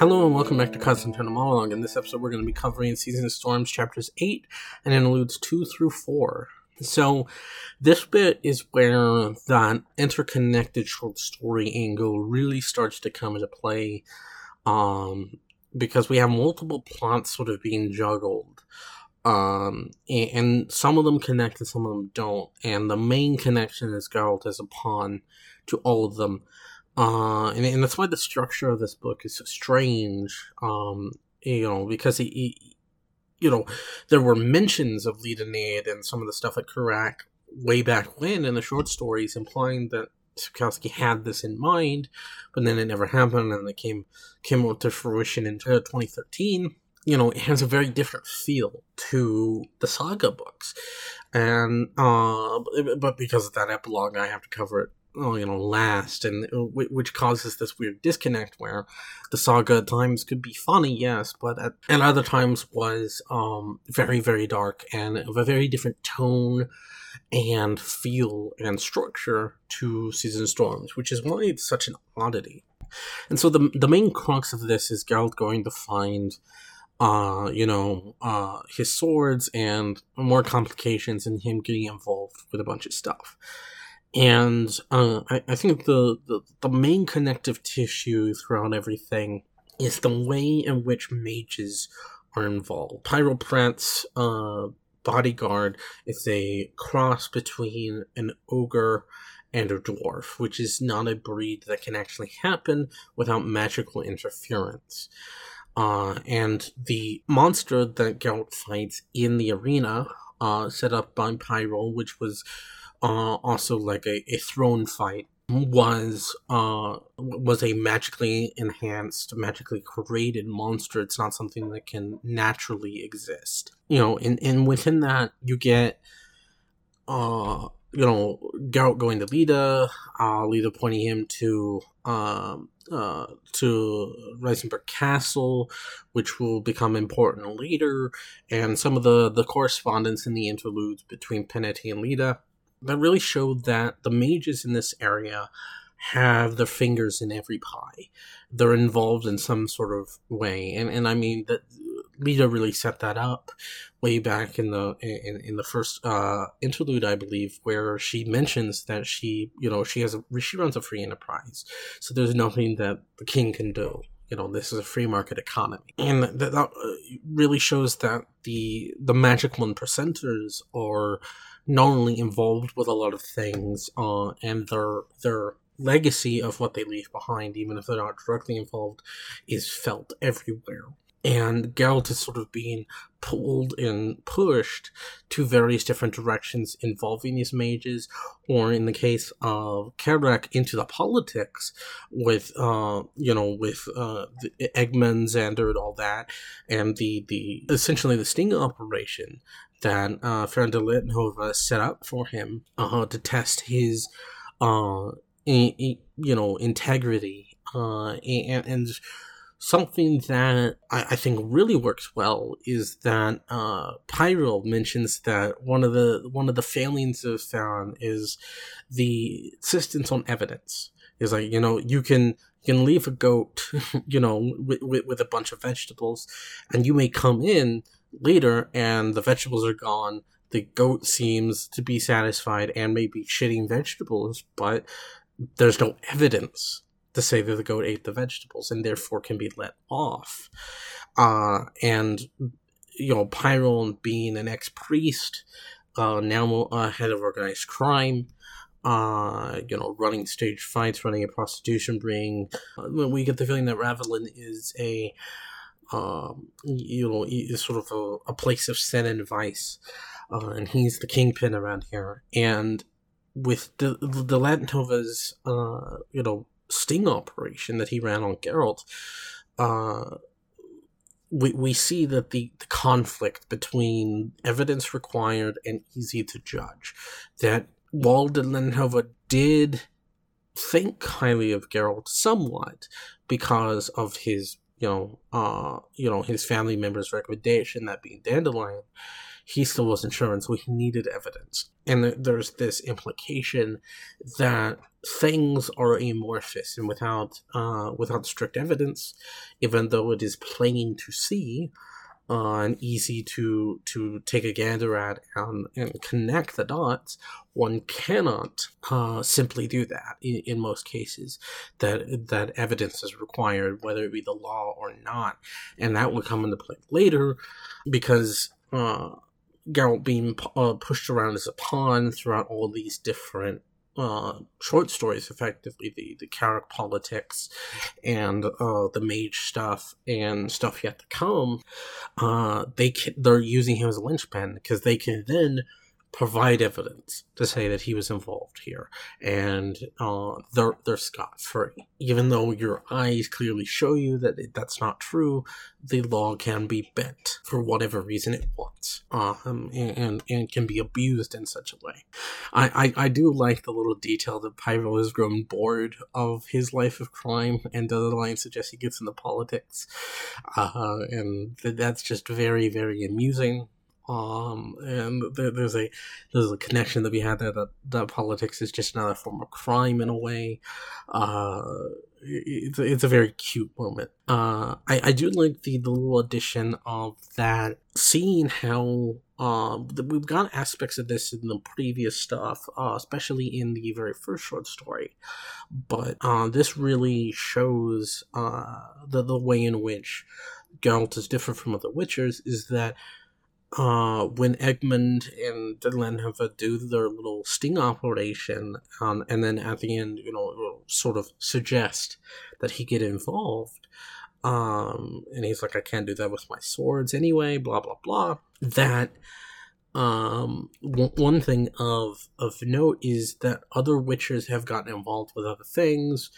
Hello and welcome back to Kyle's Internal Monologue. In this episode, we're going to be covering Season of Storms, Chapters 8 and Interludes 2 through 4. So this bit is where that interconnected short story angle really starts to come into play because we have multiple plots sort of being juggled. And some of them connect and some of them don't. And the main connection is Geralt as a pawn to all of them. And that's why the structure of this book is so strange, because he there were mentions of Lytta Neyd and some of the stuff at Kerack way back when in the short stories, implying that Sapkowski had this in mind, but then it never happened, and it came to fruition in 2013. It has a very different feel to the saga books, but because of that epilogue, I have to cover it last, and which causes this weird disconnect where the saga at times could be funny, yes, but at other times was very, very dark and of a very different tone and feel and structure to Season of Storms, which is why it's such an oddity. And so the main crux of this is Geralt going to find his swords and more complications and him getting involved with a bunch of stuff. And I think the main connective tissue throughout everything is the way in which mages are involved. Pyral Pratt's bodyguard is a cross between an ogre and a dwarf, which is not a breed that can actually happen without magical interference. And the monster that Geralt fights in the arena, set up by Pyral, which was also like a throne fight, was a magically enhanced, magically created monster. It's not something that can naturally exist. And within that you get Geralt going to Lita, Lita pointing him to Reisenberg Castle, which will become important later, and some of the correspondence in the interludes between Pinety and Lita that really showed that the mages in this area have their fingers in every pie. They're involved in some sort of way, and I mean that Lita really set that up way back in the first interlude, I believe, where she mentions that she runs a free enterprise, so there's nothing that the king can do. This is a free market economy, and that really shows that the magical and percenters are not only involved with a lot of things, and their legacy of what they leave behind, even if they're not directly involved, is felt everywhere. And Geralt is sort of being pulled and pushed to various different directions involving these mages, or in the case of Kerack, into the politics with the Eggman, Xander, and all that, and the essentially the sting operation that Fredelita Nova set up for him to test his integrity, and something that I think really works well is that Pyral mentions that one of the failings of Theron is the insistence on evidence. It's like, you can leave a goat, with a bunch of vegetables, and you may come in later and the vegetables are gone. The goat seems to be satisfied and may be shitting vegetables, but there's no evidence to say that the goat ate the vegetables, and therefore can be let off. Pyron, being an ex-priest, now head of organized crime, running stage fights, running a prostitution ring. We get the feeling that Ravelin is is sort of a place of sin and vice, and he's the kingpin around here. And with the Latynovas, sting operation that he ran on Geralt, we see that the conflict between evidence required and easy to judge, that Walden Lindenhover did think highly of Geralt somewhat because of his his family member's recommendation, that being Dandelion, he still wasn't sure, and so he needed evidence. And there's this implication that things are amorphous, and without strict evidence, even though it is plain to see and easy to take a gander at and connect the dots, one cannot simply do that in most cases. That evidence is required, whether it be the law or not. And that would come into play later, because Geralt being pushed around as a pawn throughout all these different short stories, effectively the Kerack politics and the mage stuff and stuff yet to come, they're using him as a linchpin because they can then provide evidence to say that he was involved here, and they're scot-free. Even though your eyes clearly show you that that's not true, the law can be bent for whatever reason it wants, and can be abused in such a way. I do like the little detail that Pyro has grown bored of his life of crime, and Dandelion suggests he gets into politics, and that's just very, very amusing. And there's a connection that we had there that politics is just another form of crime in a way. It's a very cute moment. I do like the little addition of that, seeing how we've got aspects of this in the previous stuff, especially in the very first short story, but this really shows the way in which Geralt is different from other Witchers, is that when Egmund and Dandelion do their little sting operation, and then at the end, sort of suggest that he get involved, and he's like, I can't do that with my swords anyway, blah, blah, blah. That, one thing of note is that other Witchers have gotten involved with other things,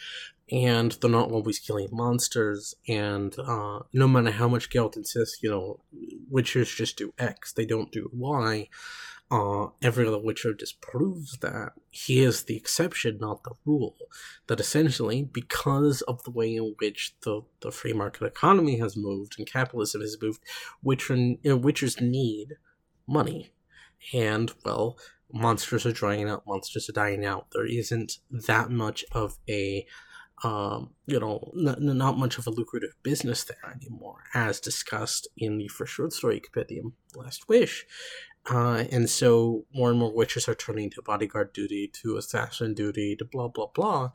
and they're not always killing monsters, and no matter how much Geralt insists, Witchers just do X, they don't do Y, every other Witcher disproves that. He is the exception, not the rule. That essentially, because of the way in which the free market economy has moved, and capitalism has moved, Witchers need money. And, well, monsters are drying out, monsters are dying out. There isn't that much of a... not much of a lucrative business there anymore, as discussed in the first short story compendium, Last Wish. And so more and more Witchers are turning to bodyguard duty, to assassin duty, to blah, blah, blah,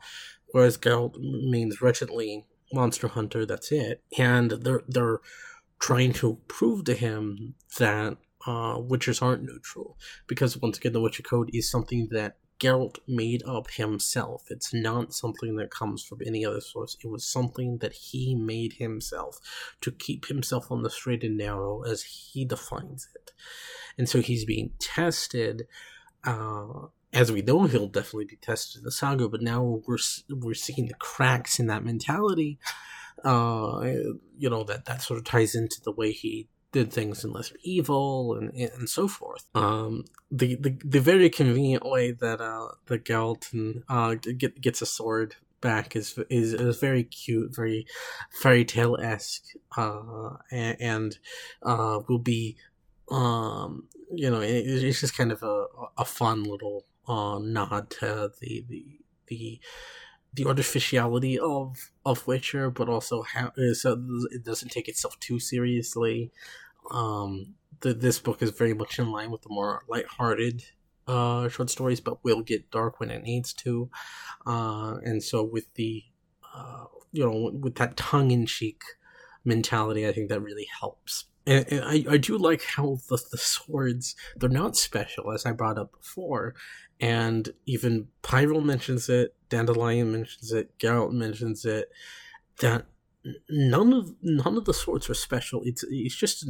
whereas Geralt means wretchedly monster hunter, that's it. And they're trying to prove to him that Witchers aren't neutral, because once again, the Witcher Code is something that Geralt made up himself. It's not something that comes from any other source. It was something that he made himself to keep himself on the straight and narrow, as he defines it. And so he's being tested. As we know, he'll definitely be tested in the saga, but now we're seeing the cracks in that mentality. That sort of ties into the way he did things in Lesser Evil and so forth. The very convenient way that the Geralt gets a sword back is very cute, very fairy tale esque, and will be it's just kind of a fun little nod to the artificiality of Witcher, but also how so it doesn't take itself too seriously. This book is very much in line with the more lighthearted short stories, but will get dark when it needs to. And so with the with that tongue-in-cheek mentality, I think that really helps. And I do like how the swords, they're not special, as I brought up before. And even Pyral mentions it, Dandelion mentions it, Geralt mentions it, that none of the swords are special. It's just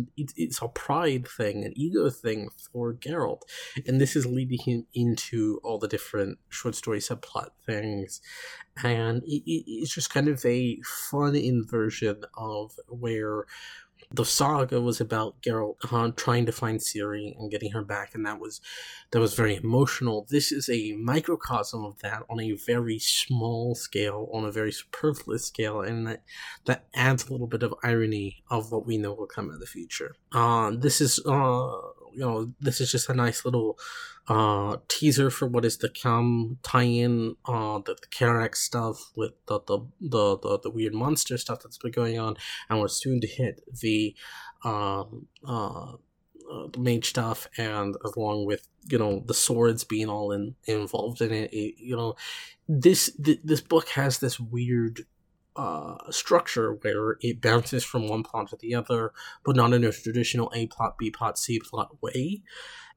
a pride thing, an ego thing for Geralt. And this is leading him into all the different short story subplot things. And it's just kind of a fun inversion of where... the saga was about Geralt trying to find Ciri and getting her back, and that was very emotional. This is a microcosm of that on a very small scale, on a very superfluous scale, and that adds a little bit of irony of what we know will come in the future. This is you know, this is just a nice little teaser for what is to come, tie in the Kerack stuff with the weird monster stuff that's been going on, and we're soon to hit the mage stuff, and along with, you know, the swords being all involved in it, you know, this book has this weird structure where it bounces from one plot to the other, but not in a traditional A plot, B plot, C plot way,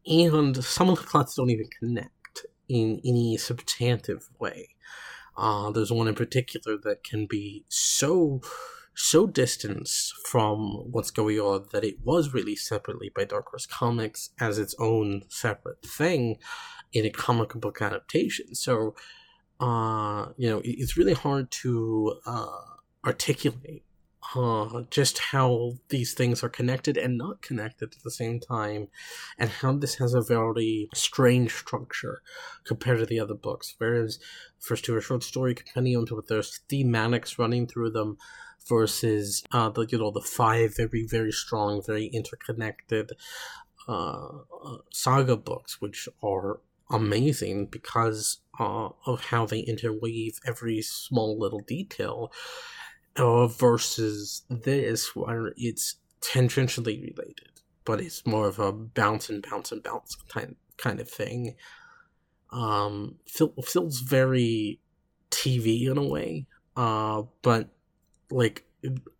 and some of the plots don't even connect in any substantive way. There's one in particular that can be so distanced from what's going on that it was released separately by Dark Horse Comics as its own separate thing in a comic book adaptation. So you know, it's really hard to articulate just how these things are connected and not connected at the same time, and how this has a very strange structure compared to the other books. Whereas first two are short story compendiums with their thematics running through them, versus the five very, very strong, very interconnected saga books, which are amazing because of how they interweave every small little detail, versus this, where it's tangentially related, but it's more of a bounce kind of thing. Feels very TV in a way, but like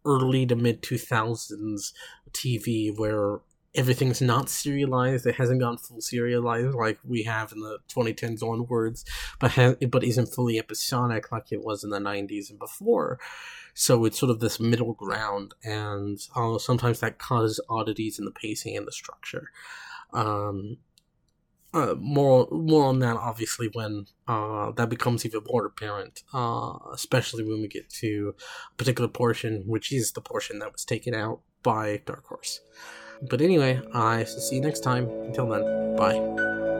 early to mid 2000s TV, where everything's not serialized. It hasn't gone full serialized like we have in the 2010s onwards, but isn't fully episodic like it was in the 90s and before. So it's sort of this middle ground, and sometimes that causes oddities in the pacing and the structure. More on that, obviously, when that becomes even more apparent, especially when we get to a particular portion, which is the portion that was taken out by Dark Horse. But anyway, I shall see you next time. Until then, bye.